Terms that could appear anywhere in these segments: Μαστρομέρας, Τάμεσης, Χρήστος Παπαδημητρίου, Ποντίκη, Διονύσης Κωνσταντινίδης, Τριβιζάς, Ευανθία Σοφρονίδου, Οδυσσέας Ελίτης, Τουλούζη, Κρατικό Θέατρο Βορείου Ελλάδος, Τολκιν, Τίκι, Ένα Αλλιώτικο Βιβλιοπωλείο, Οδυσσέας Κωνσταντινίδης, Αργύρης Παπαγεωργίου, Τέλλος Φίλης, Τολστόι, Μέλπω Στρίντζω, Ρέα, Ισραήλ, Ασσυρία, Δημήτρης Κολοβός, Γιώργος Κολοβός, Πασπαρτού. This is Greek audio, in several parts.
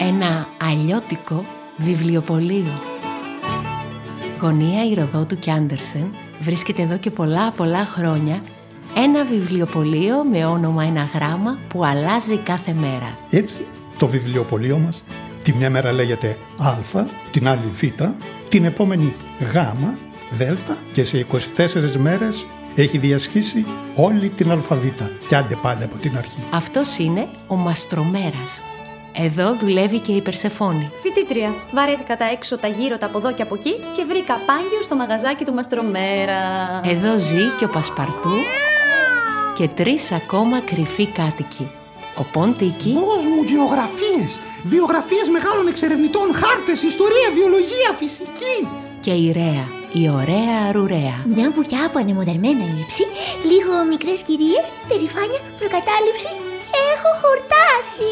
Ένα αλλιώτικο βιβλιοπωλείο. Γωνία Ηροδότου και Άντερσεν βρίσκεται εδώ και πολλά χρόνια ένα βιβλιοπωλείο με όνομα ένα γράμμα που αλλάζει κάθε μέρα. Έτσι το βιβλιοπωλείο μας τη μια μέρα λέγεται Α, την άλλη Β, την επόμενη Γ, Δ και σε 24 μέρες έχει διασχίσει όλη την αλφαβήτα και άντε πάντα από την αρχή. Αυτός είναι ο Μαστρομέρας. Εδώ δουλεύει και η Περσεφόνη. Φοιτήτρια, βαρέθηκα τα έξω, τα γύρω, τα από εδώ και από εκεί και βρήκα πάγιο στο μαγαζάκι του Μαστρομέρα. Εδώ ζει και ο Πασπαρτού και τρεις ακόμα κρυφοί κάτοικοι. Ο Ποντίκη. Δώσ' μου γεωγραφίες, βιογραφίες μεγάλων εξερευνητών, χάρτες, ιστορία, βιολογία, φυσική. Και η Ρέα, η ωραία αρουρέα. Μια μπουριά από ανεμοδερμένα λήψη, λίγο μικρές κυρίες, περηφάνεια, προκατάληψη και έχω χορτάσει.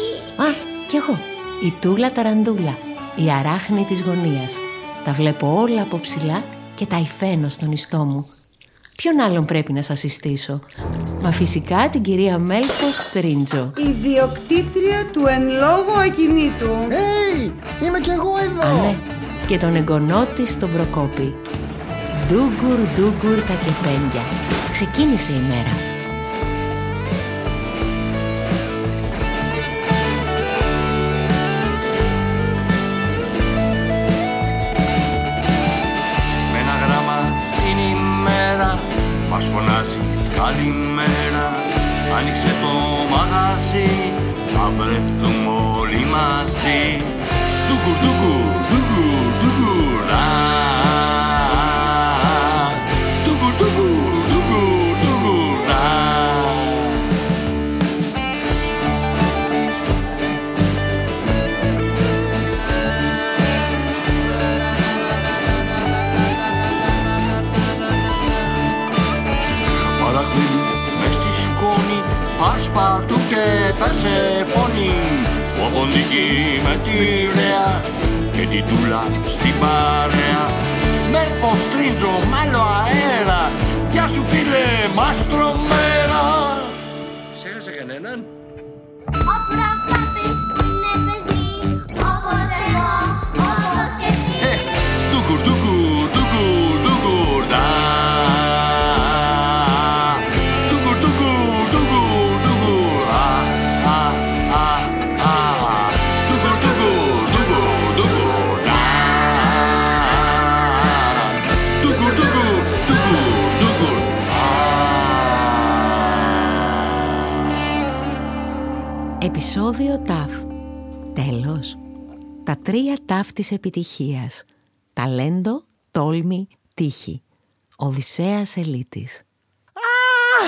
Α, κι εγώ. Η Τούλα Ταραντούλα, η αράχνη της γωνίας. Τα βλέπω όλα από ψηλά και τα υφαίνω στον ιστό μου. Ποιον άλλον πρέπει να σας συστήσω? Μα φυσικά την κυρία Μέλπω Στρίντζω, ιδιοκτήτρια του εν λόγω ακινήτου. Hey, είμαι κι εγώ εδώ. Α, ναι. Και τον εγγονό της, τον Προκόπη. Ντούγκουρ, ντούγκουρ τα κεφέντια. Ξεκίνησε η μέρα. Μας φωνάζει καλημέρα, άνοιξε το μαγαζί, θα βρεθούμε όλοι μαζί. Ντουγκουρ, ντουγκουρ, ντουγκουρ, ντουγκουρ, ντουγκουρ, ντουγκουρ, ντουγκουρ, ντουγκουρ. Πασπαρτού και Περσεφόνη, ο Ποντίκη με τη Ρέα και την Τούλα στην παρέα. Μέλπω Στρίντζω, μάλλον αέρα, γεια σου φίλε Μαστρομέρα. Ξέχασε κανέναν? Ο Προκόπης που είναι παιδί, όπως εγώ, όπως και εσύ. Τούκουρ, τούκουρ, τούκουρ, τούκουρ, Επεισόδιο ΤΑΦ. Τέλος. Τα τρία ΤΑΦ της επιτυχίας. Ταλέντο, τόλμη, τύχη. Οδυσσέας Ελίτης. Αχ!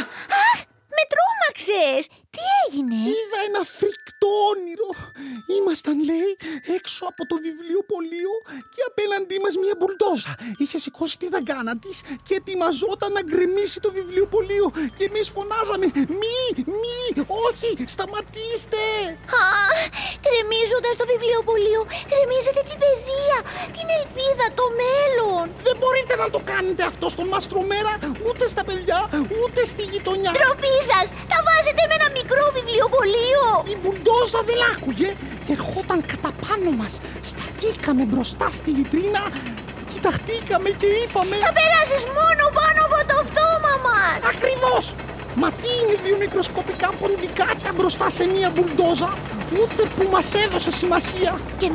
Με τρόμαξες! Τι έγινε? Είδα ένα φρικτό όνειρο. Ήμασταν, λέει, έξω από το βιβλιοπωλείο και απέναντί μας μια μπουλντόζα. Είχε σηκώσει τη δαγκάνα της και ετοιμαζόταν να γκρεμίσει το βιβλιοπωλείο. Και εμείς φωνάζαμε μη, όχι, σταματήστε. Α, γκρεμίζοντας το βιβλιοπωλείο, γκρεμίζετε την παιδεία, την ελπίδα, το μέλλον. Δεν μπορείτε να το κάνετε αυτό στον Μαστρομέρα, ούτε στα παιδιά, ούτε στη γειτονιά. Ντροπή σας, τα βάζετε με ένα μικρό βιβλιοπωλείο. Η μπουλντόζα δεν άκουγε και ερχόταν κατά πάνω μας. Σταθήκαμε μπροστά στη βιτρίνα, κοιταχτήκαμε και είπαμε, θα περάσεις μόνο πάνω από το πτώμα μας. Ακριβώς! Μα τι είναι δύο μικροσκοπικά ποντικάκια μπροστά σε μία μπουλντόζα, ούτε που μας έδωσε σημασία. Και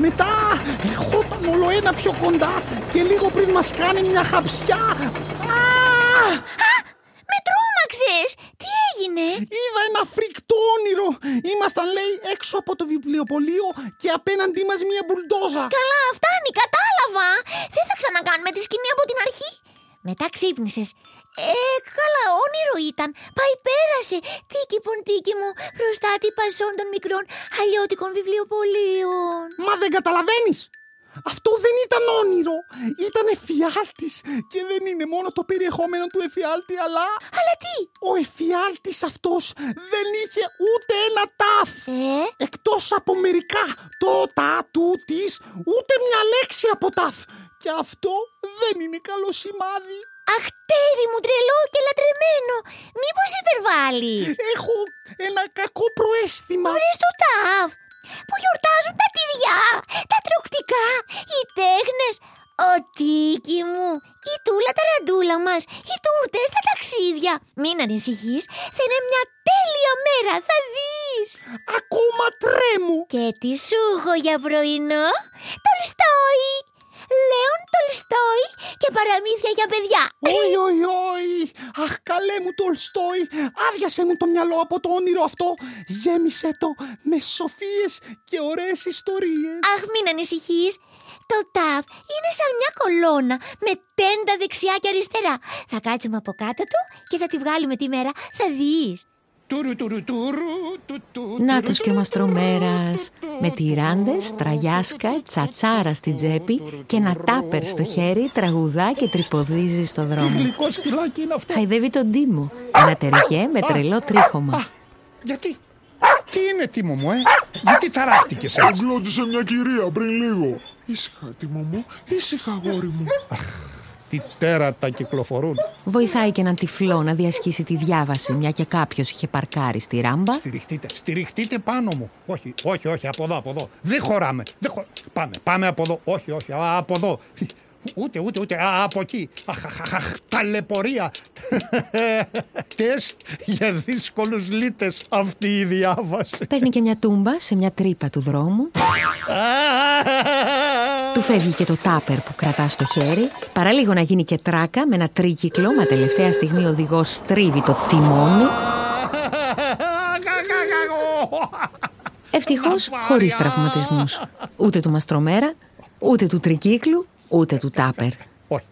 μετά ερχόταν όλο ένα πιο κοντά και λίγο πριν μας κάνει μια χαψιά. Α! Με τρόμαξες! Τι έγινε? Είδα ένα φρικτό όνειρο. Ήμασταν, λέει, έξω από το βιβλιοπωλείο και απέναντί μας μια μπουλντόζα. Καλά, φτάνει, κατάλαβα. Δεν θα ξανακάνουμε τη σκηνή από την αρχή. Μετά ξύπνησες. Καλά, όνειρο ήταν. Πάει, πέρασε. Τίκη Ποντίκη μου, προστάτη πασών των μικρών αλλιώτικων βιβλιοπωλείων. Μα δεν καταλαβαίνεις. Αυτό δεν ήταν όνειρο, ήταν εφιάλτης. Και δεν είναι μόνο το περιεχόμενο του εφιάλτη, αλλά... Αλλά τι? Ο εφιάλτης αυτός δεν είχε ούτε ένα ταφ. Εκτός από μερικά το-τα, του-της, ούτε μια λέξη από ταφ. Και αυτό δεν είναι καλό σημάδι. Αχ, τέρι μου, τρελό και λατρεμένο, μήπως υπερβάλλεις? Έχω ένα κακό προαίσθημα. Χωρίς το ταφ. που γιορτάζουν τα τυριά, τα τροκτικά, οι τέχνες. Ο Τίκη μου, η Τούλα Ταραντούλα μας, οι τούρτες, τα ταξίδια. Μην ανησυχείς, θα είναι μια τέλεια μέρα, θα δεις. Ακόμα τρέμω. Και τι σου έχω για πρωινό? Τολστόι, Λέων Τολστόι και παραμύθια για παιδιά. Οι, αχ καλέ μου Τολστόι, άδειασε μου το μυαλό από το όνειρο αυτό. Γέμισε το με σοφίες και ωραίες ιστορίες. Αχ, μην ανησυχείς. Το ταφ είναι σαν μια κολόνα με τέντα δεξιά και αριστερά. Θα κάτσουμε από κάτω του και θα τη βγάλουμε τη μέρα, θα δεις. Νάτος και ο Μαστρομέρας με τυράντες, τραγιάσκα, τσατσάρα στην τσέπη και ένα τάπερ στο χέρι, τραγουδά και τρυποδίζει στο δρόμο. Χαϊδεύει τον Τίμο, ανατεριέ με τρελό τρίχωμα. Γιατί? Τι είναι Τίμο μου, γιατί ταράχτηκες έτσι? Εγκλώντησε μια κυρία πριν λίγο. Ήσυχα, Τίμο μου, ήσυχα, αγόρι μου. Αχ, τι τέρατα κυκλοφορούν. Βοηθάει και έναν τυφλό να διασκήσει τη διάβαση, μια και κάποιος είχε παρκάρει στη ράμπα. Στηριχτείτε πάνω μου. Όχι, από εδώ. Δεν χωράμε. Πάμε από εδώ. Όχι, από εδώ. Ούτε, από εκεί. Αχ, ταλαιπωρία. Τεστ για δύσκολους λύτες αυτή η διάβαση. Παίρνει και μια τούμπα σε μια τρύπα του δρόμου. Του φεύγει και το τάπερ που κρατά στο χέρι. Παραλίγο να γίνει και τράκα με ένα τρίκυκλο, μα τελευταία στιγμή ο οδηγός στρίβει το τιμόνι. Ευτυχώς χωρίς τραυματισμούς. Ούτε του Μαστρομέρα, ούτε του τρικύκλου, ούτε του τάπερ. Όχι.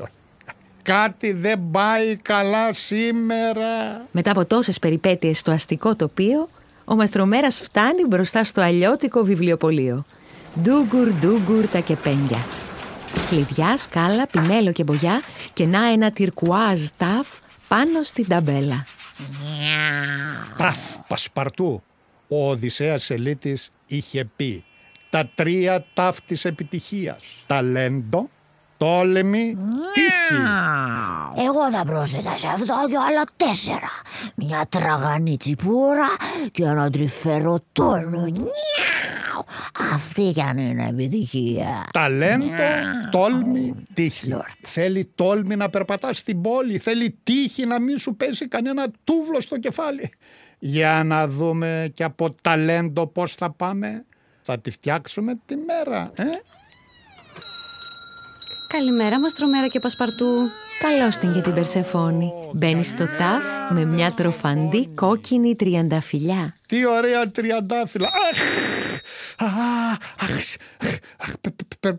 Κάτι δεν πάει καλά σήμερα. Μετά από τόσες περιπέτειες στο αστικό τοπίο, ο Μαστρομέρας φτάνει μπροστά στο αλλιώτικο βιβλιοπωλείο. Ντούγκουρ τα κεπένια. Κλειδιά, σκάλα, πινέλο και μπογιά. Και να ένα τυρκουάζ ταφ πάνω στην ταμπέλα. Ταφ, Πασπαρτού. Ο Οδυσσέας Ελίτης είχε πει τα τρία ταφ της επιτυχίας: ταλέντο, τόλεμη, τύχη. Εγώ θα πρόσθετα σε αυτό και άλλα 4. Μια τραγανή τσιπούρα και ένα τρυφερό τόλο. Αυτή κι αν είναι επιτυχία. Ταλέντο, τόλμη, τύχη. Θέλει τόλμη να περπατάς στην πόλη. Θέλει τύχη να μην σου πέσει κανένα τούβλο στο κεφάλι. Για να δούμε και από ταλέντο πώς θα πάμε. Θα τη φτιάξουμε τη μέρα, Καλημέρα Μαστρομέρα και Πασπαρτού. Καλώς την και την Περσεφόνη. Μπαίνει στο ταφ με μια τροφαντή κόκκινη τριανταφυλιά. Τι ωραία τριαντάφυλλα. Αχ,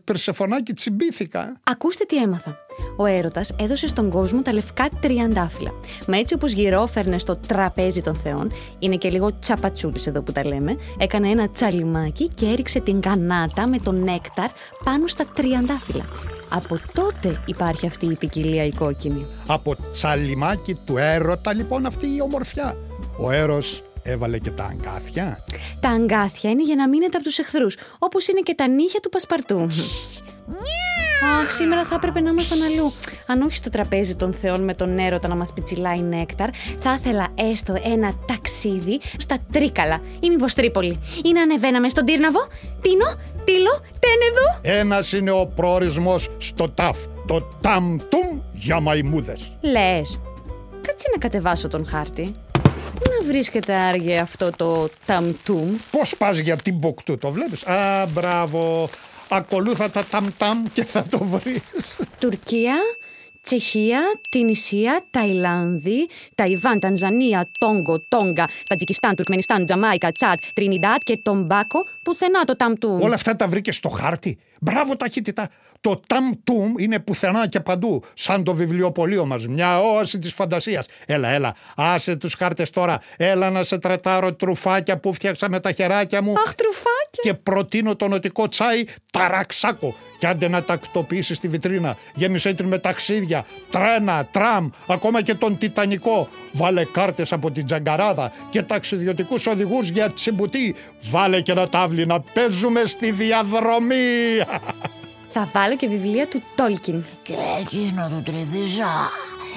Περσεφωνάκι, τσιμπήθηκα. Ακούστε τι έμαθα. Ο έρωτας έδωσε στον κόσμο τα λευκά τριαντάφυλλα. Μα έτσι όπως γυρόφερνε στο τραπέζι των θεών, είναι και λίγο τσαπατσούλης εδώ που τα λέμε, έκανε ένα τσαλιμάκι και έριξε την κανάτα με το νέκταρ πάνω στα τριαντάφυλλα. Από τότε υπάρχει αυτή η ποικιλία η κόκκινη. Από τσαλιμάκι του έρωτα λοιπόν αυτή η ομορφιά. Ο έρος έβαλε και τα αγκάθια. Τα αγκάθια είναι για να μείνετε από τους εχθρούς, όπως είναι και τα νύχια του Πασπαρτού. Αχ, σήμερα θα έπρεπε να ήμασταν αλλού. Αν όχι στο τραπέζι των θεών με τον έρωτα να μας πιτσιλάει νέκταρ, θα ήθελα έστω ένα ταξίδι στα Τρίκαλα ή μήπως Τρίπολη. Ή να ανεβαίναμε στον Τύρναβο, Τίνο, Τίλο, Τένεδο. Ένας είναι ο προορισμός στο ταφ, το Ταμ Τουμ για μαϊμούδες. Λες, κάτσε να κατεβάσω τον χάρτη. Να βρίσκεται άργε αυτό το Ταμ Τουμ. Πώς πας για την Μποκτού, το βλέπεις? Α, μπράβο. Ακολούθα τα Ταμ Ταμ και θα το βρεις. Τουρκία, Τσεχία, Τινησία, Ταϊλάνδη, Ταϊβάν, Τανζανία, Τόγκο, Τόγκα, Τατζικιστάν, Τουρκμενιστάν, Τζαμάικα, Τσάτ, Τρινιντάτ και Τομπάκο. Πουθενά το Ταμ Τουμ. Όλα αυτά τα βρήκε στο χάρτη. Μπράβο ταχύτητα. Το Ταμ Τουμ είναι πουθενά και παντού. Σαν το βιβλιοπωλείο μας. Μια όαση της φαντασίας. Έλα. Άσε τους χάρτες τώρα. Έλα να σε τρατάρω τρουφάκια που φτιάξα με τα χεράκια μου. Αχ, τρουφάκια. Και προτείνω το νοτικό τσάι ταραξάκο. Κι άντε να τακτοποιήσεις τη βιτρίνα. Γέμισε την με ταξίδια, τρένα, τραμ, ακόμα και τον Τιτανικό. Βάλε κάρτες από την Τζαγκαράδα και ταξιδιωτικούς οδηγούς για τσιμπουτί. Βάλε και ένα τάβλι. Να παίζουμε στη διαδρομή. Θα βάλω και βιβλία του Τόλκιν. Και εκείνο του Τριβιζά.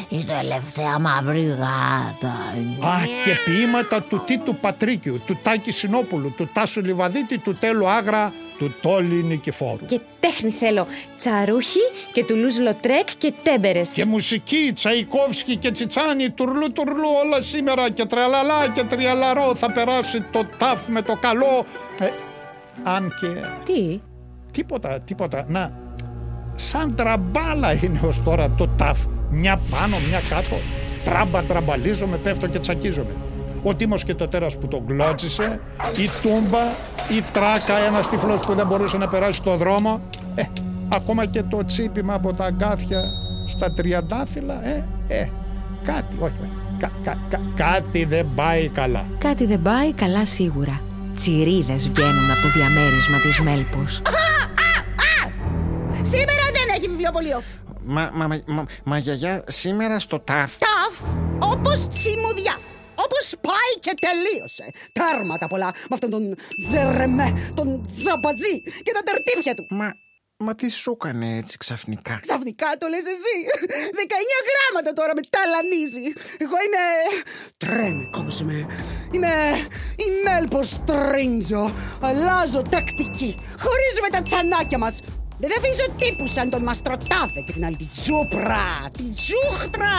η τελευταία μαύρη γάτα. Αχ, και ποίηματα του Τίτου Πατρίκιου, του Τάκη Συνόπουλου, του Τάσου Λιβαδίτη, του Τέλου Άγρα, του Τόλη Νικηφόρου. Και τέχνη θέλω Τσαρούχη και Τουλούζη Λουτρέκ και τέμπερες. Και μουσική, Τσαϊκόφσκι και Τσιτσάνι, τουρλού τουρλού όλα σήμερα και τρελαλά και τριαλαρό. Θα περάσει το τάφ με το καλό. Αν και... Τι? Τίποτα. Να, σαν τραμπάλα είναι ως τώρα το τάφ. Μια πάνω, μια κάτω. Τραμπαλίζομαι, πέφτω και τσακίζομαι. Ο Τίμος και το τέρας που τον γκλώτσισε, η τούμπα, η τράκα, ένας τυφλός που δεν μπορούσε να περάσει στον δρόμο. Ακόμα και το τσίπημα από τα αγκάθια στα τριαντάφυλλα. Κάτι δεν πάει καλά. Κάτι δεν πάει καλά σίγουρα. Τσιρίδες βγαίνουν από το διαμέρισμα της Μέλπως. Σήμερα δεν έχει βιβλιοπωλείο. Μα γιαγιά, σήμερα στο τάφ. Τάφ, όπως τσιμουδιά. Όπως πάει και τελείωσε. Τάρματα πολλά με αυτόν τον τζερεμέ, τον τζαμπατζή και τα τερτύπια του. Μα τι σου έκανε έτσι ξαφνικά? Ξαφνικά το λες εσύ. 19 γράμματα τώρα με ταλανίζει. Εγώ είμαι... Τρέμε κόσμε. Είμαι η Μέλπω Στρίντζω. Αλλάζω τακτική. Χωρίζουμε τα τσανάκια μας. Δεν αφήσω τύπου σαν τον Μαστροτάδε και την άλλη τη Τζούπρα, τη Τζούχτρα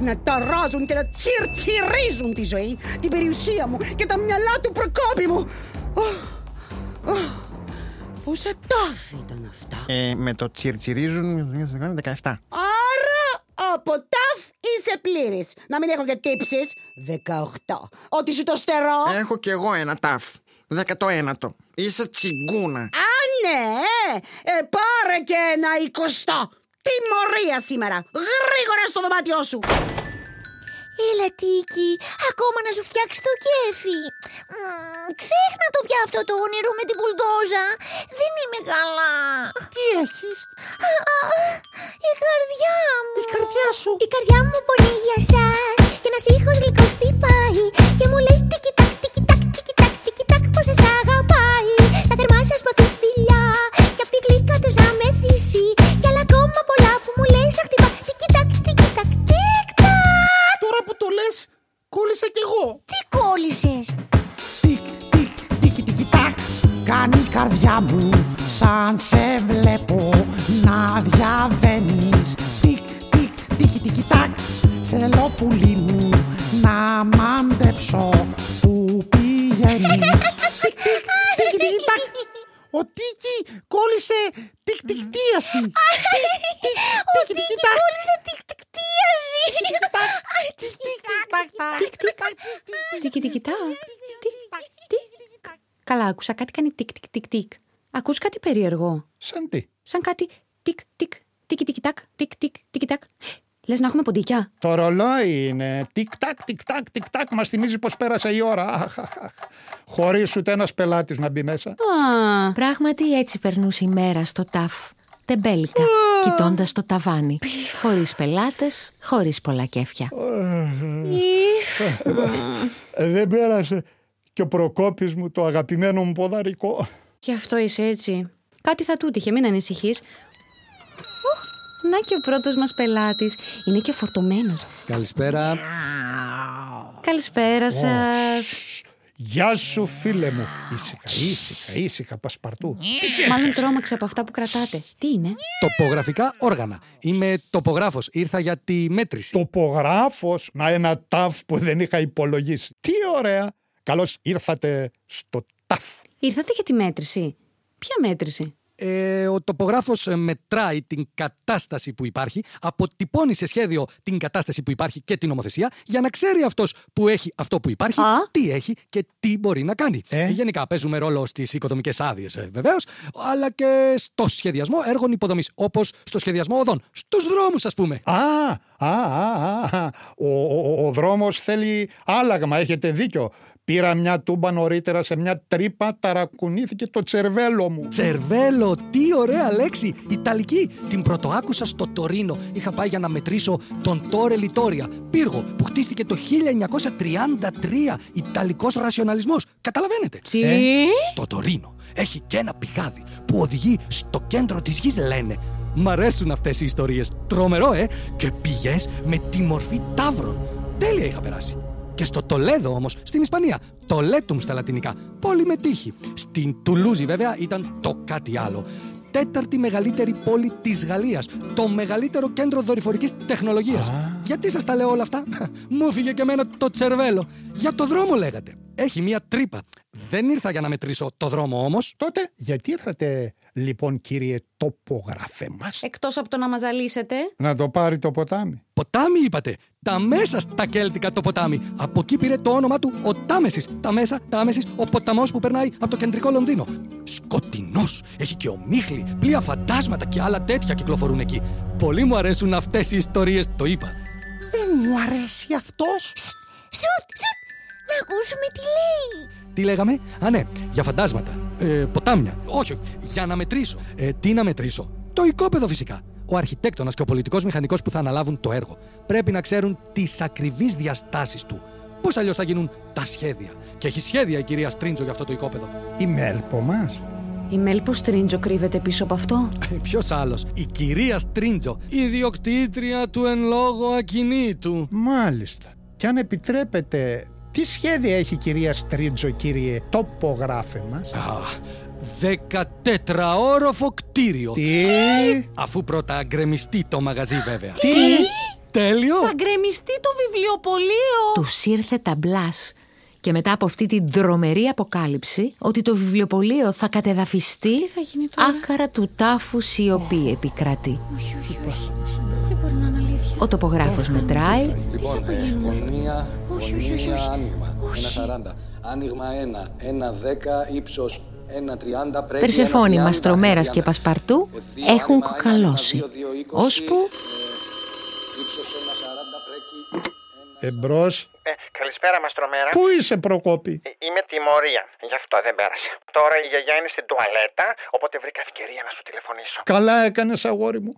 να ταράζουν και να τσιρτσιρίζουν τη ζωή, την περιουσία μου και τα μυαλά του Προκόπη μου. Πόσα τάφη ήταν αυτά. Με το τσιρτσιρίζουν 17. Άρα από τάφ είσαι πλήρης. Να μην έχω και τύψεις. 18. Ό,τι σου το στερώ. Έχω κι εγώ ένα τάφ. 19ο. Είσαι τσιγκούνα. Πάρε και ένα 20. Τιμωρία σήμερα. Γρήγορα στο δωμάτιό σου. Έλα Τίκη, ακόμα να σου φτιάξει το κέφι. Ξέχνα το πια αυτό το όνειρο με την μπουλντόζα. Δεν είμαι καλά. Τι έχεις? Η καρδιά μου. Η καρδιά σου. Η καρδιά μου πονεί για σας. Και ένας ήχος γλυκός χτυπάει και μου λέει Τικι Τακ, Τικι Τακ, Τικι Τακ, Τικι Τακ, πως σας αγαπάει. Τα θερμά σας παθή φιλιά. Κι απ' τη γλυκά τους να με θύσει. Κι άλλα ακόμα πολλά που μου λέει σαν χτυπά. Τικι Τακ, Τικι Τακ, Τικ Τακ. Τώρα που το λες, κόλλησα κι εγώ. Τι κόλλησες? Τικ, τικ, τικι, τικι τακ. Κάνει η καρδιά μου σαν σε βλέπω να διαβαίνεις. Τικ, τικ, τικι, τικι τακ. Θέλω πουλί μου να μαντέψω που πηγαίνεις. Ο Τίκη κόλλησε τικτικτίαση. Ο Τίκη κόλλησε τικτικτίαση. Τίκη τικιτά. Καλά άκουσα, κάτι κάνει τικ. Ακούς κάτι περίεργο. Σαν τι? Σαν κάτι τικ. Τίκη τικιτάκ, τικ. Λες να έχουμε ποντίκια? Το ρολόι είναι. Τικ τακ. Μας θυμίζει πως πέρασε η ώρα. Χωρίς ούτε ένας πελάτης να μπει μέσα. Πράγματι έτσι περνούσε η μέρα στο ταφ. Τεμπέλικα, κοιτώντας το ταβάνι. Χωρίς πελάτες, χωρίς πολλά κέφια. Δεν πέρασε και ο Προκόπης μου, το αγαπημένο μου ποδαρικό. Γι' αυτό είσαι έτσι. Κάτι θα του τύχε, μην ανησυχείς. Να και ο πρώτος μας πελάτης. Είναι και φορτωμένος. Καλησπέρα. Καλησπέρα σας. Γεια σου φίλε μου. Ήσυχα Πασπαρτού. Μάλλον τρόμαξε από αυτά που κρατάτε. Τι είναι? Τοπογραφικά όργανα. Είμαι τοπογράφος. Ήρθα για τη μέτρηση. Τοπογράφος? Να, ένα ταφ που δεν είχα υπολογίσει. Τι ωραία. Καλώς ήρθατε στο ταφ. Ήρθατε για τη μέτρηση. Ποια μέτρηση? Ο τοπογράφος μετράει την κατάσταση που υπάρχει, αποτυπώνει σε σχέδιο την κατάσταση που υπάρχει και την νομοθεσία, για να ξέρει αυτός που έχει αυτό που υπάρχει, τι έχει και τι μπορεί να κάνει. Γενικά παίζουμε ρόλο στις οικοδομικές άδειες βεβαίως, αλλά και στο σχεδιασμό έργων υποδομής, όπως στο σχεδιασμό οδών, στους δρόμους ας πούμε. Ο δρόμος θέλει άλλαγμα, έχετε δίκιο. Πήρα μια τούμπα νωρίτερα, σε μια τρύπα ταρακουνήθηκε το τσερβέλο μου. Τσερβέλο, τι ωραία λέξη! Ιταλική! Την πρωτοάκουσα στο Τορίνο. Είχα πάει για να μετρήσω τον Τόρε Λιτόρια, πύργο που χτίστηκε το 1933. Ιταλικός ρασιοναλισμός. Καταλαβαίνετε. Τι? Το Τορίνο έχει και ένα πηγάδι που οδηγεί στο κέντρο της γης, λένε. Μ' αρέσουν αυτές οι ιστορίες. Τρομερό, και πηγές με τη μορφή ταύρων. Τέλεια είχα περάσει. Και στο Τολέδο όμως, στην Ισπανία. Τολέτουμ στα λατινικά. Πόλη με τύχη. Στην Τουλούζη βέβαια ήταν το κάτι άλλο. Τέταρτη μεγαλύτερη πόλη της Γαλλίας. Το μεγαλύτερο κέντρο δορυφορικής τεχνολογίας. Γιατί σας τα λέω όλα αυτά? Μου φύγε και εμένα το τσερβέλο. Για το δρόμο λέγατε. Έχει μία τρύπα. Δεν ήρθα για να μετρήσω το δρόμο όμως. Τότε γιατί ήρθατε λοιπόν, κύριε τοπογράφε μας? Εκτός από το να μας ζαλίσετε. Να το πάρει το ποτάμι. Ποτάμι είπατε. Τα μέσα στα κέλτικα το ποτάμι. Από εκεί πήρε το όνομά του ο Τάμεσης. Τα μέσα, Τάμεσης, ο ποταμός που περνάει από το κεντρικό Λονδίνο. Σκοτεινός. Έχει και ομίχλη, πλοία φαντάσματα και άλλα τέτοια κυκλοφορούν εκεί. Πολύ μου αρέσουν αυτές οι ιστορίες, το είπα. Δεν μου αρέσει αυτός. Σουτ. Να ακούσουμε τι λέει. Τι λέγαμε? Α, ναι, για φαντάσματα. Ποτάμια. Όχι, για να μετρήσω. Τι να μετρήσω? Το οικόπεδο φυσικά. Ο αρχιτέκτονας και ο πολιτικός μηχανικός που θα αναλάβουν το έργο πρέπει να ξέρουν τις ακριβείς διαστάσεις του. Πώς αλλιώς θα γίνουν τα σχέδια? Και έχει σχέδια η κυρία Στρίντζο για αυτό το οικόπεδο. Η Μέλπω μας. Η Μέλπω Στρίντζο κρύβεται πίσω από αυτό. Ποιος άλλος? Η κυρία Στρίντζο, ιδιοκτήτρια του εν λόγω ακινήτου. Μάλιστα. Και αν επιτρέπετε. Τι σχέδια έχει η κυρία Στρίντζο, κύριε τοπογράφε μας? 14ωροφο κτίριο. Τι? Αφού πρώτα αγκρεμιστεί το μαγαζί βέβαια. Τι? Τέλειο! Θα αγκρεμιστεί το βιβλιοπωλείο. Τους ήρθε τα μπλάς. Και μετά από αυτή την τρομερή αποκάλυψη ότι το βιβλιοπωλείο θα κατεδαφιστεί, άκαρα του τάφου σιωπή επικρατεί. Όχι. Δεν μπορεί να είναι αλήθεια. Ο τοπογράφος μετράει. Λοιπόν, μία, άνοιγμα, 1,40. Άνοιγμα 1, 1,10, ύψος 1,30. Περσεφόνη, Μαστρομέρας και Πασπαρτού έχουν κοκαλώσει. Ώσπου... Εμπρός. Καλησπέρα, Μαστρομέρα. Πού είσαι, Προκόπη? Είμαι τιμωρία, γι' αυτό δεν πέρασα. Τώρα η γιαγιά είναι στην τουαλέτα, οπότε βρήκα ευκαιρία να σου τηλεφωνήσω. Καλά έκανες, αγόρι μου.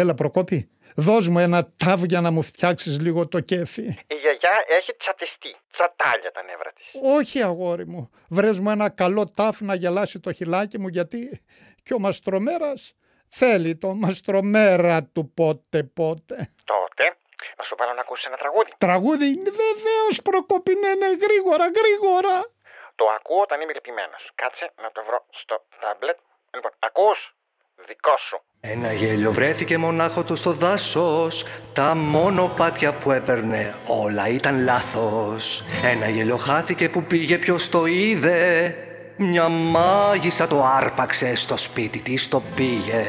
Έλα, Προκόπη. Δώσ' μου ένα τάβ για να μου φτιάξεις λίγο το κέφι. Η γιαγιά έχει τσατιστεί. Τσατάλια τα νεύρα της. Όχι, αγόρι μου. Βρες μου ένα καλό τάφ να γελάσει το χυλάκι μου, γιατί και ο Μαστρομέρας θέλει το Μαστρομέρα του πότε. Τότε. Να σου πάρω να ακούσεις ένα τραγούδι. Τραγούδι? Βεβαίως, Προκόπη, ναι, γρήγορα. Το ακούω όταν είμαι λυπημένος. Κάτσε να το βρω στο τάμπλετ. Λοιπόν, ακούς? Δικό σου. Ένα γέλιο βρέθηκε μονάχο του στο δάσος. Τα μόνο πάτια που έπαιρνε όλα ήταν λάθος. Ένα γέλιο χάθηκε που πήγε, ποιος το είδε? Μια μάγισσα το άρπαξε, στο σπίτι της το πήγε.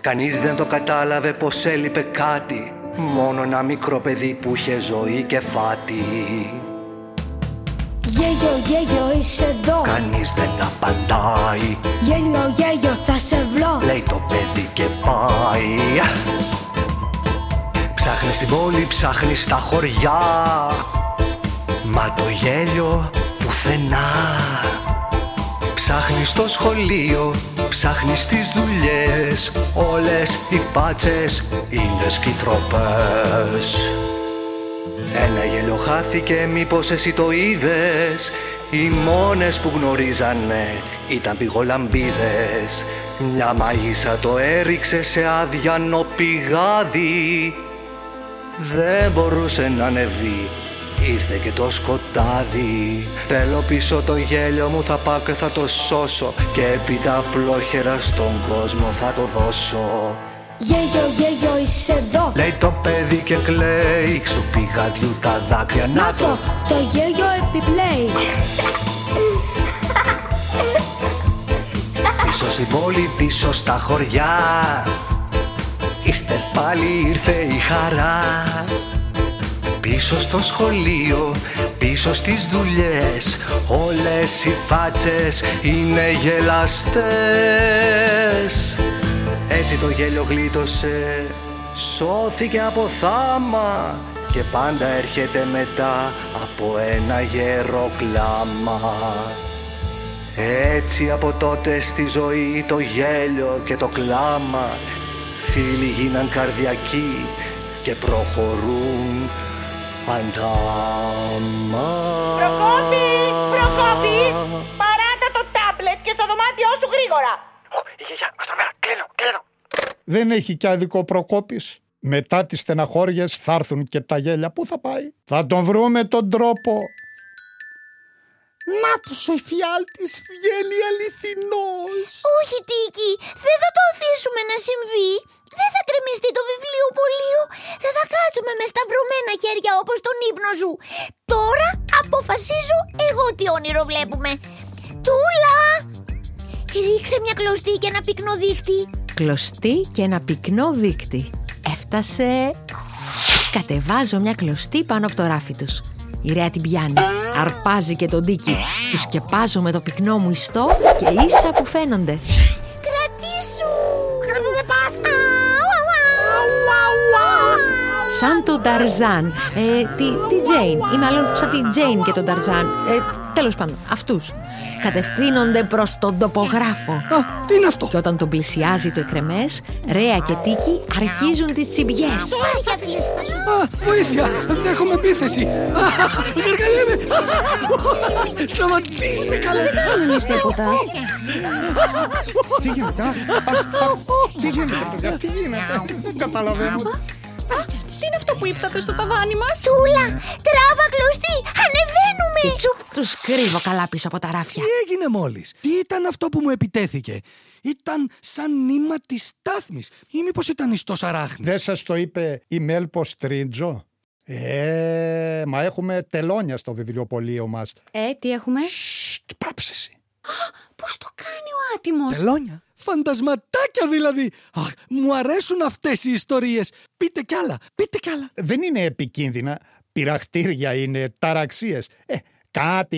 Κανείς δεν το κατάλαβε πως έλειπε κάτι. Μόνο ένα μικρό παιδί που είχε ζωή και φάτη. Γέλιο, είσαι εδώ. Κανείς δεν απαντάει. Γέλιο, θα σε βρω, λέει το παιδί και πάει. Ψάχνεις στην πόλη, ψάχνεις στα χωριά, μα το γέλιο πουθενά. Ψάχνεις στο σχολείο, ψάχνεις τις δουλειές, όλες οι πάτσες είναι σκυτροπές. Ένα γέλιο χάθηκε, μήπως εσύ το είδες? Οι μόνες που γνωρίζανε ήταν πηγολαμπίδες. Μια μαγίσσα το έριξε σε άδιανο πηγάδι. Δεν μπορούσε να ανεβεί, ήρθε και το σκοτάδι. Θέλω πίσω το γέλιο μου, θα πάω και θα το σώσω. Και έπειτα απλόχερα στον κόσμο θα το δώσω. Γέλιο, είσαι εδώ, λέει το παιδί και κλαίει. Στου πηγαδιού τα δάκρυα, να το, το γέλιο επιπλέει. Πίσω στην πόλη, πίσω στα χωριά, ήρθε πάλι, ήρθε η χαρά. Πίσω στο σχολείο, πίσω στις δουλειές, όλες οι φάτσες είναι γελαστές. Έτσι το γέλιο γλίτωσε, σώθηκε από θάμα και πάντα έρχεται μετά από ένα γέρο κλάμα. Έτσι από τότε στη ζωή το γέλιο και το κλάμα, φίλοι γίναν καρδιακοί και προχωρούν αντάμα. Προκόπη, παράτα το τάμπλετ και στο δωμάτιό σου γρήγορα. Γεια, Μαστρομέρα, κλείνω. Δεν έχει και αδικό Προκόπης. Μετά τις στεναχώριες θα έρθουν και τα γέλια. Πού θα πάει? Θα τον βρούμε τον τρόπο. Νάτος ο εφιάλτης βγαίνει αληθινός. Όχι Τίκη, δεν θα το αφήσουμε να συμβεί. Δεν θα κρεμιστεί το βιβλιοπωλείο. Δεν θα κάτσουμε με σταυρωμένα χέρια όπως τον ύπνο σου. Τώρα αποφασίζω εγώ τι όνειρο βλέπουμε. Τούλα, ρίξε μια κλωστή και ένα πυκνό δείκτη. Κλωστή και ένα πυκνό δείκτη. Έφτασε. Κατεβάζω μια κλωστή πάνω από το ράφι τους. Η Ρέα την πιάνει, αρπάζει και τον Τίκη. Του σκεπάζω με το πυκνό μου ιστό και ίσα που φαίνονται. Κρατήσου! Κρατώ με πας! Σαν τον Ταρζάν, τη Τζέιν, ή μάλλον σαν τη Τζέιν και τον Ταρζάν, τέλος πάντων, αυτούς. Κατευθύνονται προς τον τοπογράφο. Τι είναι αυτό? Και όταν τον πλησιάζει το εκρεμές, Ρέα και Τίκη αρχίζουν τις τσιμπιές. Βοήθεια, δέχομαι επίθεση. Γαργαλιέμαι. Σταματήστε καλά. Δεν κάνουμε τίποτα. Τι γίνεται? Τι γίνεται? Δεν καταλαβαίνω. Τι είναι αυτό που ύπτατε στο ταβάνι μας? Τούλα, τράβα κλωστή, ανεβαίνουμε! Και τσουπ, τους κρύβω καλά πίσω από τα ράφια. Τι έγινε μόλις? Τι ήταν αυτό που μου επιτέθηκε? Ήταν σαν νήμα της στάθμης ή μήπως ήταν ιστός αράχνης? Δεν σας το είπε η Μέλπω Στρίντζω? Μα έχουμε τελώνια στο βιβλιοπωλείο μας. Τι έχουμε? Σστ, πάψεσαι. Πώς το κάνει ο άτιμος? Τελώνια. Φαντασματάκια δηλαδή. Αχ, μου αρέσουν αυτές οι ιστορίες. Πείτε κι άλλα, πείτε κι άλλα. Δεν είναι επικίνδυνα. Πειραχτήρια είναι, ταραξίες.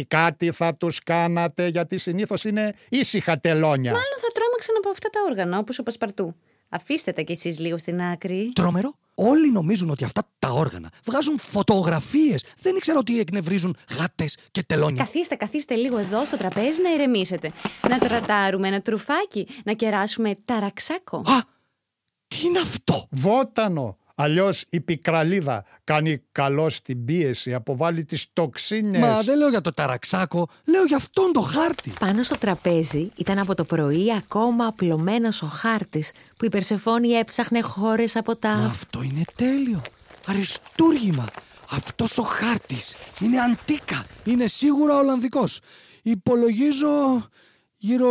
Κάτι θα τους κάνατε, γιατί συνήθως είναι ήσυχα τελώνια. Μάλλον θα τρόμαξαν από αυτά τα όργανα, όπως ο Πασπαρτού. Αφήστε τα κι εσείς λίγο στην άκρη. Τρόμερο. Όλοι νομίζουν ότι αυτά τα όργανα βγάζουν φωτογραφίες. Δεν ήξερα ότι εκνευρίζουν γάτες και τελώνια. Καθίστε λίγο εδώ στο τραπέζι να ηρεμήσετε. Να τρατάρουμε ένα τρουφάκι, να κεράσουμε ταραξάκο. Τι είναι αυτό? Βότανο. Αλλιώς η πικραλίδα κάνει καλό στην πίεση, αποβάλλει τις τοξίνες. Μα δεν λέω για το ταραξάκο, λέω για αυτόν τον χάρτη. Πάνω στο τραπέζι ήταν από το πρωί ακόμα απλωμένος ο χάρτης που η Περσεφόνη έψαχνε χώρες από τα... Μα αυτό είναι τέλειο, αριστούργημα. Αυτός ο χάρτης είναι αντίκα, είναι σίγουρα Ολλανδικός. Υπολογίζω... γύρω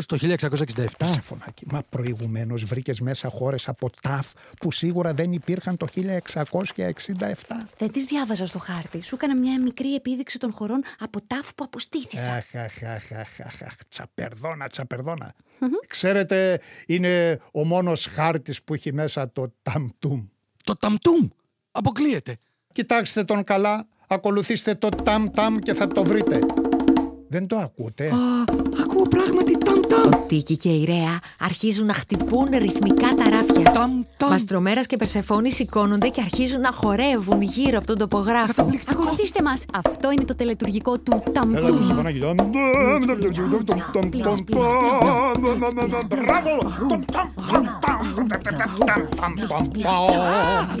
στο 1667. Σαφωνάκι, μα προηγουμένως βρήκες μέσα χώρες από ταφ που σίγουρα δεν υπήρχαν το 1667. Δεν τις διάβαζα στο χάρτη. Σου έκανα μια μικρή επίδειξη των χωρών από ταφ που αποστήθησα. Τσαπερδόνα. Ξέρετε, είναι ο μόνος χάρτης που έχει μέσα το Ταμ Τουμ. Το Ταμ Τουμ? Αποκλείεται. Κοιτάξτε τον καλά, ακολουθήστε το Ταμ Ταμ και θα το βρείτε. Δεν το ακούτε? Ακούω πράγματι Ταμ Ταμ. Ο Τίκη και η Ρέα αρχίζουν να χτυπούν ρυθμικά τα ράφια. Ταμ Ταμ. Μαστρομέρας και Περσεφόνη σηκώνονται και αρχίζουν να χορεύουν γύρω από τον τοπογράφο. Ακολουθήστε μας. Αυτό είναι το τελετουργικό του Ταμ Ταμ.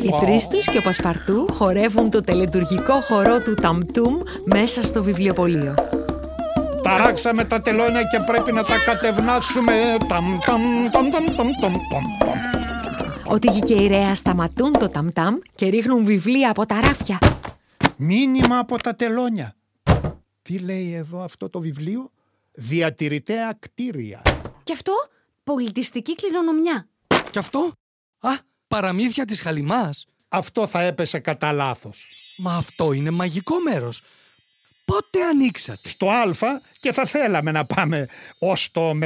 Οι τρεις τους και ο Πασπαρτού χορεύουν το τελετουργικό χορό του Ταμ Τουμ μέσα στο βιβλιοπωλείο. Ταράξαμε τα τελώνια και πρέπει να τα κατευνάσουμε. Ταμ ταμ ταμ ταμ ταμ ταμ ταμ. Ο Τίκη και η Ρέα σταματούν το Ταμ Ταμ και ρίχνουν βιβλία από τα ράφια. Μήνυμα από τα τελώνια. Τι λέει εδώ αυτό το βιβλίο? Διατηρητέα κτίρια. Και αυτό πολιτιστική κληρονομιά. Και αυτό παραμύθια της Χαλιμάς. Αυτό θα έπεσε κατά λάθος. Μα αυτό είναι μαγικό μέρος. Πότε ανοίξατε? Στο Α και θα θέλαμε να πάμε ως το Ω.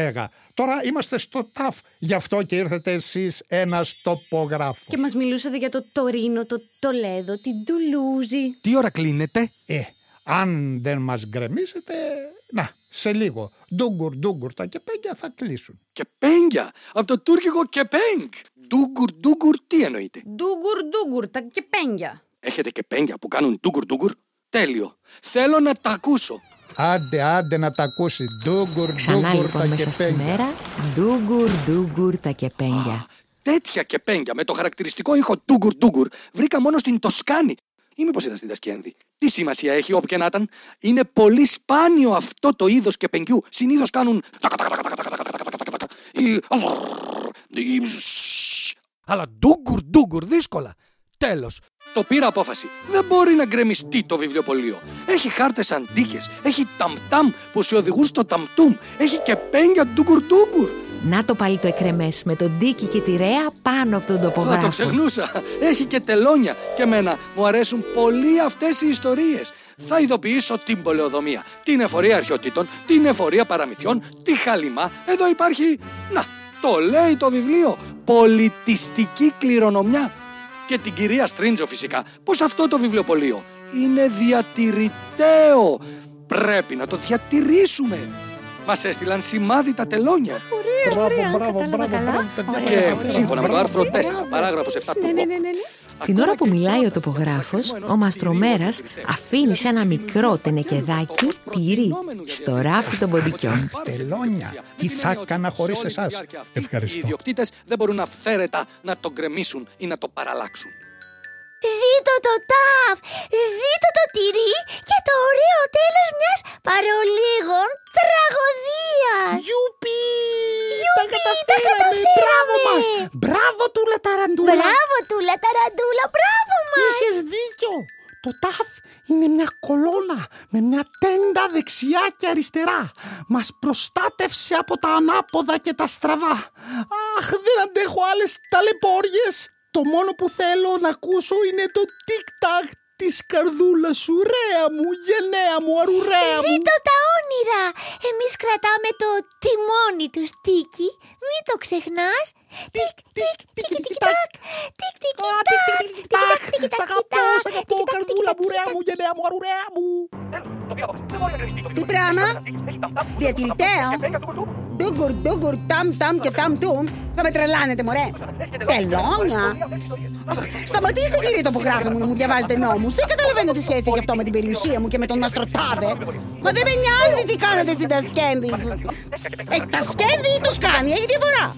Τώρα είμαστε στο ΤΑΦ. Γι' αυτό και ήρθατε εσείς ένας τοπογράφος. Και μας μιλούσατε για το Τορίνο, το Τολέδο, την Τουλούζη. Τι ώρα κλείνετε? Αν δεν μας γκρεμίσετε... Να, σε λίγο. Ντούγκουρ, τα κεπέγγια θα κλείσουν. Κεπέγγια? Από το τουρκικό κεπέγγ. Ντούγκουρ, τι εννοείται? Ντούγκουρ, τα κεπέγγια. Έχετε κεπέγγια που κάνουν ντούγκουρ? Τέλειο. Θέλω να τα ακούσω. Άντε να τα ακούσει. Ντούγκουρ, ξανά ντούγκουρ, λοιπόν, τα μέσα στη μέρα. Ντούγκουρ, τα κεπέγγια. Τέτοια κεπέγγια με το χαρακτηριστικό ήχο ντούγκουρ βρήκα μόνο στην Τοσκάνη. Ή μήπως ήταν στην Τασκένδη. Τι σημασία έχει, όπου και να ήταν. Είναι πολύ σπάνιο αυτό το είδος κεπενγκιού. Συνήθως κάνουν. Αλλά ντούγκουρ, ντούγκουρ, δύσκολα. Τέλος. Το πήρα απόφαση. Δεν μπορεί να γκρεμιστεί το βιβλιοπωλείο. Έχει χάρτες αντίκες, έχει Ταμ Ταμ που σε οδηγούν στο Ταμ Τουμ, έχει και πένια ντούγκουρ, ντούγκουρ. Να το πάλι το εκρεμές με τον Τίκη και τη Ρέα πάνω από τον τοπογράφο. Θα το ξεχνούσα. Έχει και τελώνια. Και εμένα μου αρέσουν πολύ αυτές οι ιστορίες. Θα ειδοποιήσω την πολεοδομία, την εφορία αρχαιοτήτων, την εφορία παραμυθιών, τη χαλιμά. Εδώ υπάρχει. Να, το λέει το βιβλίο. Πολιτιστική κληρονομιά. Και την κυρία Στρίντζο φυσικά. Πως αυτό το βιβλιοπωλείο είναι διατηρηταίο. Πρέπει να το διατηρήσουμε. Μας έστειλαν σημάδι τα τελώνια. Και σύμφωνα με το άρθρο 4, παράγραφος 7 του ΟΚ. Την ώρα που μιλάει ο τοπογράφος, ο Μαστρομέρας αφήνει σε ένα μικρό τενεκεδάκι τυρί στο ράφι των ποντικιών. Τελώνια, τι θα έκανα χωρίς εσάς. Ευχαριστώ. Οι ιδιοκτήτες δεν μπορούν αυθαίρετα να το γκρεμίσουν ή να το παραλλάξουν. Ζήτω το ταφ, ζήτω το τυρί και το ωραίο τέλος μιας παρολίγων τραγωδίας. Γιουπί, τα καταφέραμε. Μπράβο μας, μπράβο Τούλα Ταραντούλα. Μπράβο Τούλα Ταραντούλα, μπράβο μας. Είχες δίκιο, το ταφ είναι μια κολόνα με μια τέντα δεξιά και αριστερά. Μας προστάτευσε από τα ανάποδα και τα στραβά. Αχ, δεν αντέχω άλλες ταλαιπώριες. Το μόνο που θέλω να ακούσω είναι το τικ τακ της καρδούλας σου. Ρέα μου, γενναία μου, αρουρέα μου. Ζήτω τα όνειρα. Εμείς κρατάμε το τιμόνι του Τίκη. Μην το ξεχνάς. Τικ τικ τικ τικ τακ. Τικ τικ τικ τακ. Σ' αγαπώ, σ' αγαπώ, καρδούλα μου, ρέα μου, γενναία μου, αρουρέα μου. Τι πράγμα? Διατηρηταίο. Ντούγκουρ, ντούγκουρ, ταμ ταμ και ταμ τουμ. Θα με τρελάνετε, μωρέ. Τελώνια. Σταματήστε, κύριε τοπογράφο μου, να μου διαβάζετε νόμους. Δεν καταλαβαίνω τη σχέση γι' αυτό με την περιουσία μου και με τον Μαστροτάδε. Μα δεν με νοιάζει τι κάνετε στην Τασκένδη. Τασκένδη ή τους κάνει, έχει διαφορά.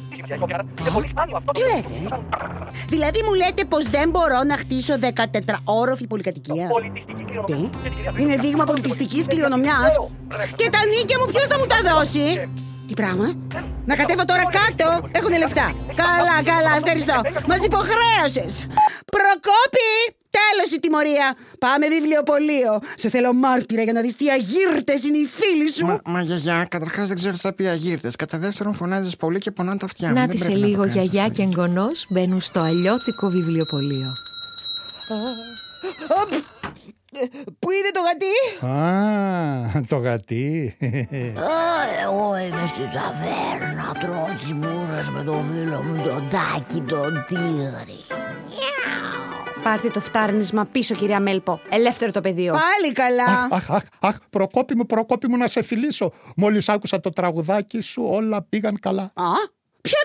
Τι λέτε? Δηλαδή μου λέτε πως δεν μπορώ να χτίσω 14ωροφη πολυκατοικία? Τι? Είναι δείγμα πολιτιστικής κληρονομιάς. Και τα νίκια μου ποιος θα μου τα δώσει? Τι πράγμα? Να κατέβω τώρα κάτω, έχουν λεφτά. Καλά, καλά, ευχαριστώ. Μας υποχρέωσες. Προκόπη, τέλος η τιμωρία. Πάμε βιβλιοπωλείο. Σε θέλω μάρτυρα για να δεις τι αγύρτες είναι οι φίλοι σου. Μα γιαγιά, καταρχάς δεν ξέρω τι θα πει αγύρτες. Κατά δεύτερον, φωνάζεις πολύ και πονάνε τα αυτιά μου. Να τη σε λίγο γιαγιά και εγγονός μπαίνουν στο αλλιώτικο βιβλιοπωλείο. Πού είναι το γατί? Α, το γατί. Εγώ είμαι στη ταβέρνα, τρώω τις μπούρες με τον φίλο μου τον Τάκη, τον Τίγρη. Πάρτε το φτάρνισμα πίσω, κυρία Μέλπω. Ελεύθερο το πεδίο. Πάλι καλά. Αχ, Προκόπη μου, Προκόπη μου, να σε φιλήσω. Μόλις άκουσα το τραγουδάκι σου, όλα πήγαν καλά. Α, ποιο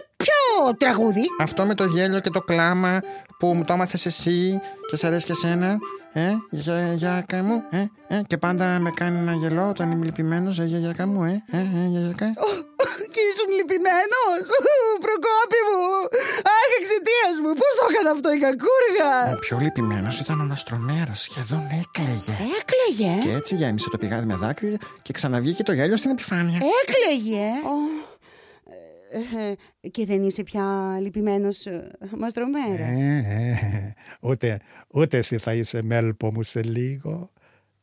τραγούδι? Αυτό με το γέλιο και το κλάμα που μου το έμαθες εσύ και σε αρέσει και εσένα. Γιαγιάκα μου, και πάντα με κάνει να γελώ όταν είμαι λυπημένος, γιαγιάκα μου, γιαγιάκα. Και ήσουν λυπημένος, Προκόπη μου, αχ, εξαιτίας μου, πώς το έκανε αυτό η κακούργα. Ο πιο λυπημένος ήταν ο Μαστρομέρας, σχεδόν έκλαιγε. Έκλαιγε? Και έτσι γέμισε το πηγάδι με δάκρυα και ξαναβγήκε το γέλιο στην επιφάνεια. Έκλαιγε? Και δεν είσαι πια λυπημένος, Μαστρομέρα? Ούτε εσύ θα είσαι, Μέλπω μου, σε λίγο.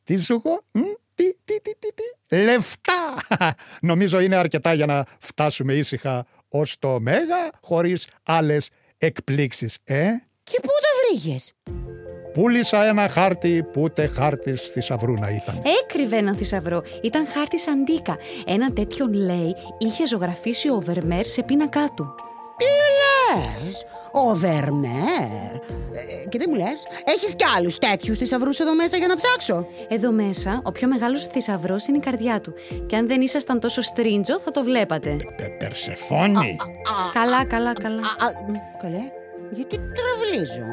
Τι σου έχω? Τι. Λεφτά! Νομίζω είναι αρκετά για να φτάσουμε ήσυχα ως το Μέγα, χωρίς άλλες εκπλήξεις, Και πού τα βρήκες? Πούλησα ένα χάρτη που ούτε χάρτης θησαυρού να ήταν. Έκρυβε έναν θησαυρό. Ήταν χάρτης αντίκα. Ένα τέτοιον, λέει, είχε ζωγραφίσει ο Βερμέρ σε πίνακά του. Τι λες? Ο Βερμέρ? Και δεν μου λες, έχεις κι άλλους τέτοιους θησαυρούς εδώ μέσα για να ψάξω? Εδώ μέσα ο πιο μεγάλος θησαυρός είναι η καρδιά του. Και αν δεν ήσασταν τόσο στρίντζο θα το βλέπατε. Περσεφόνη. Καλά. Καλέ. Γιατί τραυλίζω?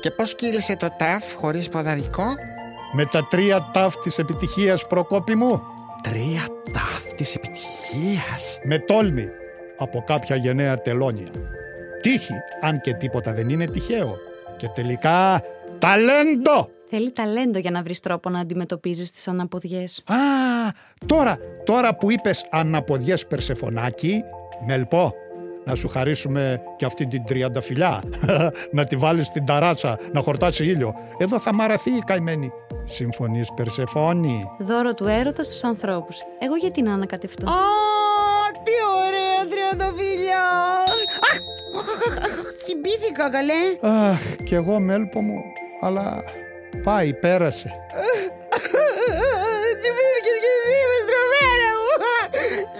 Και πώς κύλησε το ταφ χωρίς ποδαρικό? Με τα 3 ταφ της επιτυχίας, Προκόπη μου. 3 ταφ της επιτυχίας? Με τόλμη από κάποια γενναία τελώνια. Τύχη, αν και τίποτα δεν είναι τυχαίο. Και τελικά ταλέντο. Θέλει ταλέντο για να βρεις τρόπο να αντιμετωπίζεις τις αναποδιές. Α, τώρα που είπες αναποδιές, Περσεφωνάκι, Μελπώ, να σου χαρίσουμε και αυτή την τριανταφυλιά, να τη βάλεις στην ταράτσα, να χορτάσει ήλιο. Εδώ θα μαραθεί η καημένη. Συμφωνείς, Περσεφόνη? Δώρο του έρωτα στους ανθρώπους. Εγώ γιατί να ανακατευτώ? Α, τι ωραία τριανταφυλιά! Τσιμπήθηκα, καλέ. Αχ, κι εγώ, Μέλπω μου, αλλά πάει, πέρασε. Τσιμπήθηκες κι εσύ, Μαστρομέρα μου.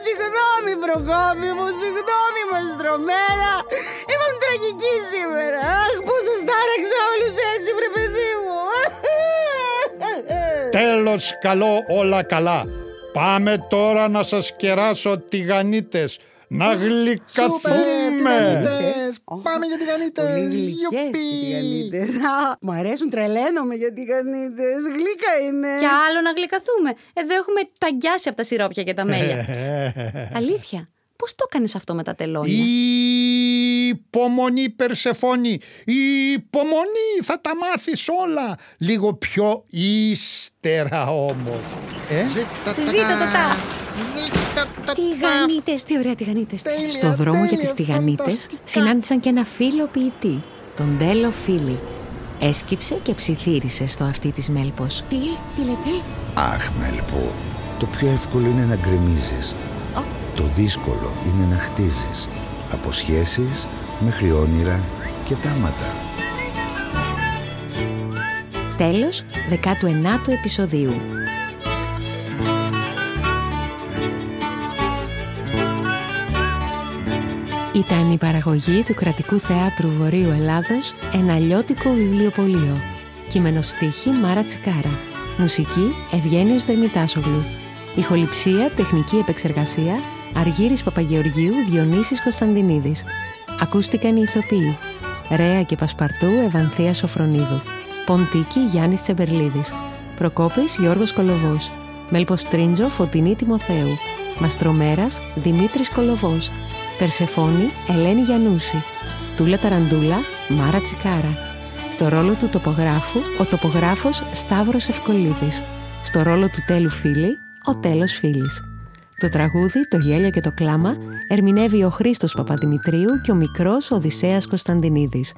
Συγγνώμη, Προκόπη μου, συγγνώμη, Μαστρομέρα. Ήμουν τραγική σήμερα. Αχ, πού σας τάραξα όλους έτσι, βρε παιδί μου. Τέλος, καλό, όλα καλά. Πάμε τώρα να σας κεράσω τηγανίτες. Να γλυκαθούμε. Πάμε για τηγανίτες. Πολύ γλυκές. Μου αρέσουν, τρελαίνομαι για τηγανίτες. Γλύκα είναι. Και άλλο να γλυκαθούμε. Εδώ έχουμε ταγκιάσει από τα σιρόπια και τα μέλια. Αλήθεια, πώς το κάνεις αυτό με τα τελώνια? Υπομονή, Περσεφόνη. Υπομονή, θα τα μάθεις όλα. Λίγο πιο ύστερα όμως. Ζήτα το τα. Τηγανίτες, τι ωραία τηγανίτες. Στο δρόμο για τις τηγανίτες συνάντησαν και ένα φίλο ποιητή, τον Τέλλο Φίλη. Έσκυψε και ψιθύρισε στο αυτί της Μέλπως. Τι λέτε? Αχ, Μέλπω, το πιο εύκολο είναι να γκρεμίζεις. Το δύσκολο είναι να χτίζεις. Από σχέσεις μέχρι όνειρα και τάματα. Τέλος 19ου επεισοδίου. Ήταν η παραγωγή του Κρατικού Θεάτρου Βορείου Ελλάδος «Ένα Αλλιώτικο Βιβλιοπωλείο». Κειμενοστίχη Μάρα Τσικάρα. Μουσική Ευγένιος Δερμητάσογλου. Ηχοληψία, τεχνική επεξεργασία Αργύρης Παπαγεωργίου, Διονύσης Κωνσταντινίδης. Ακούστηκαν οι ηθοποιοί Ρέα και Πασπαρτού, Ευανθία Σοφρονίδου. Ποντίκη, Γιάννης Τσεμπερλίδης. Προκόπης, Γιώργος Κολοβός. Μέλπω Στρίντζω, Φωτεινή Τιμοθέου. Μαστρομέρας, Δημήτρης Κολοβός. Περσεφόνη, Ελένη Γιαννούση. Τούλα Ταραντούλα, Μάρα Τσικάρα. Στο ρόλο του τοπογράφου, ο τοπογράφος Σταύρος Ευκολίδης. Στο ρόλο του Τέλου Φίλη, ο Τέλος Φίλης. Το τραγούδι «Το γέλιο και το κλάμα» ερμηνεύει ο Χρήστος Παπαδημητρίου και ο μικρός Οδυσσέας Κωνσταντινίδης.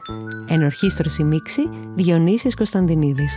Ενορχήστρωση μίξη Διονύσης Κωνσταντινίδης.